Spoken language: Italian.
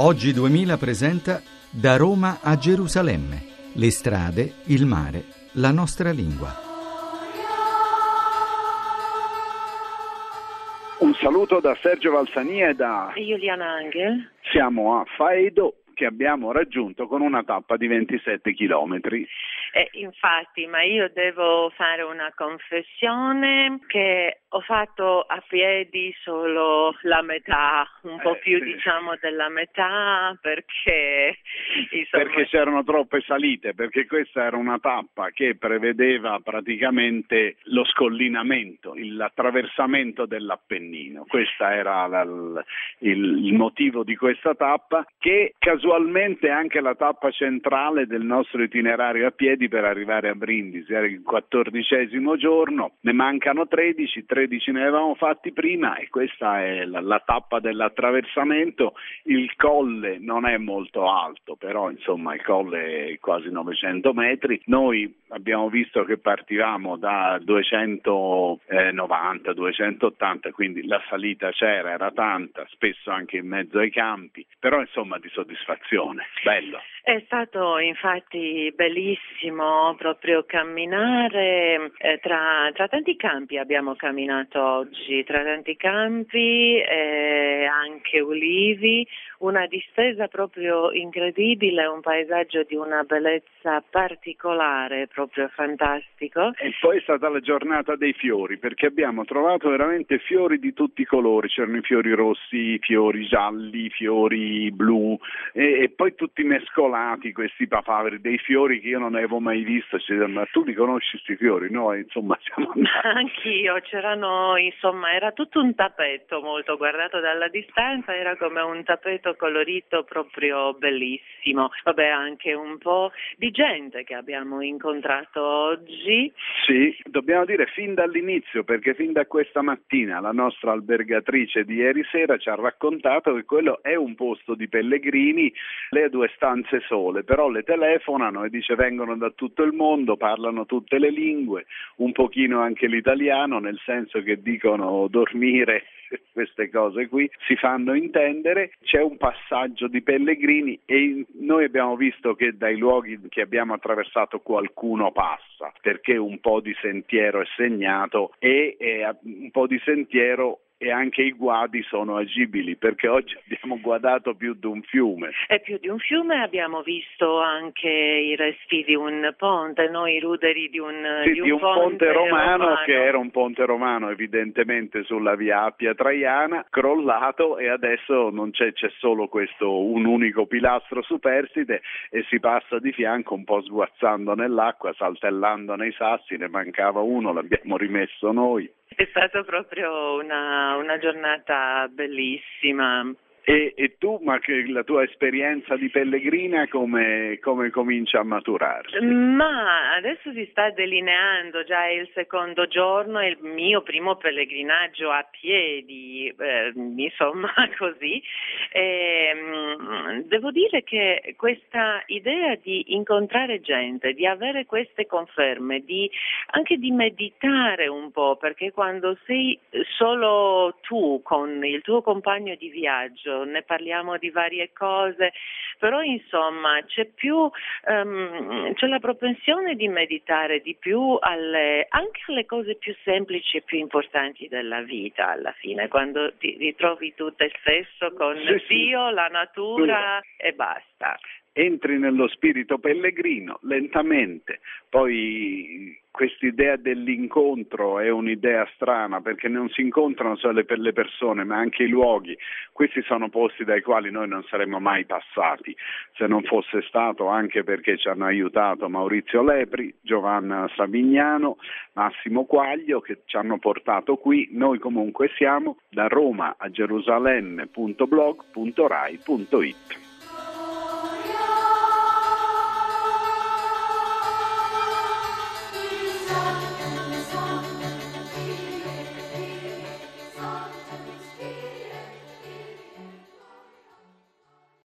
Oggi 2000 presenta Da Roma a Gerusalemme, le strade, il mare, la nostra lingua. Un saluto da Sergio Valsania e da Giuliana Angel. Siamo a Faido, che abbiamo raggiunto con una tappa di 27 chilometri. Infatti, ma io devo fare una confessione che ho fatto a piedi solo la metà, un po' più sì, diciamo della metà, perché insomma... perché c'erano troppe salite, perché questa era una tappa che prevedeva praticamente lo scollinamento, l'attraversamento dell'Appennino. Questa era il motivo di questa tappa, che casualmente anche la tappa centrale del nostro itinerario a piedi per arrivare a Brindisi. Era il 14° giorno, ne mancano 13 ne avevamo fatti prima e questa è la tappa dell'attraversamento. Il colle non è molto alto, però insomma il colle è quasi 900 metri. Noi abbiamo visto che partivamo da 290-280, quindi la salita c'era, era tanta, spesso anche in mezzo ai campi, però insomma di soddisfazione, bello. È stato infatti bellissimo proprio camminare, tra tanti campi abbiamo camminato oggi, tra tanti campi, anche ulivi, una distesa proprio incredibile, un paesaggio di una bellezza particolare, proprio fantastico. E poi è stata la giornata dei fiori, perché abbiamo trovato veramente fiori di tutti i colori, c'erano i fiori rossi, i fiori gialli, i fiori blu e poi tutti mescolati, questi papaveri, dei fiori che io non avevo mai visto. Ma tu li conosci questi fiori? No, insomma siamo andati. Anch'io, c'erano, insomma era tutto un tappeto molto, guardato dalla distanza era come un tappeto colorito proprio bellissimo. Vabbè, anche un po' di gente che abbiamo incontrato oggi. Sì, dobbiamo dire fin dall'inizio, perché fin da questa mattina la nostra albergatrice di ieri sera ci ha raccontato che quello è un posto di pellegrini, le due stanze sole, però le telefonano e dice vengono da tutto il mondo, parlano tutte le lingue, un pochino anche l'italiano, nel senso che dicono dormire, queste cose qui si fanno intendere. C'è un passaggio di pellegrini e noi abbiamo visto che dai luoghi che abbiamo attraversato qualcuno passa, perché un po' di sentiero è segnato e un po' di sentiero e anche i guadi sono agibili, perché oggi abbiamo guadato più di un fiume. E più di un fiume, abbiamo visto anche i resti di un ponte, no? I ruderi di un ponte romano, che era un ponte romano evidentemente sulla via Appia Traiana, crollato, e adesso non c'è solo questo, un unico pilastro superstite, e si passa di fianco un po' sguazzando nell'acqua, saltellando nei sassi, ne mancava uno, l'abbiamo rimesso noi. È stata proprio una giornata bellissima. E tu, ma che la tua esperienza di pellegrina come comincia a maturarsi? Ma adesso si sta delineando, già è il secondo giorno, è il mio primo pellegrinaggio a piedi, insomma così. Devo dire che questa idea di incontrare gente, di avere queste conferme, anche di meditare un po', perché quando sei solo tu con il tuo compagno di viaggio, ne parliamo di varie cose, però insomma c'è più c'è la propensione di meditare di più anche alle cose più semplici e più importanti della vita, alla fine, quando ti ritrovi tu te stesso con Dio, la natura e basta. Entri nello spirito pellegrino lentamente, poi quest'idea dell'incontro è un'idea strana, perché non si incontrano solo per le persone ma anche i luoghi. Questi sono posti dai quali noi non saremmo mai passati se non fosse stato anche perché ci hanno aiutato Maurizio Lepri, Giovanna Savignano, Massimo Quaglio, che ci hanno portato qui. Noi comunque siamo da Roma a Gerusalemme.blog.rai.it.